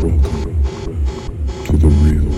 to the real.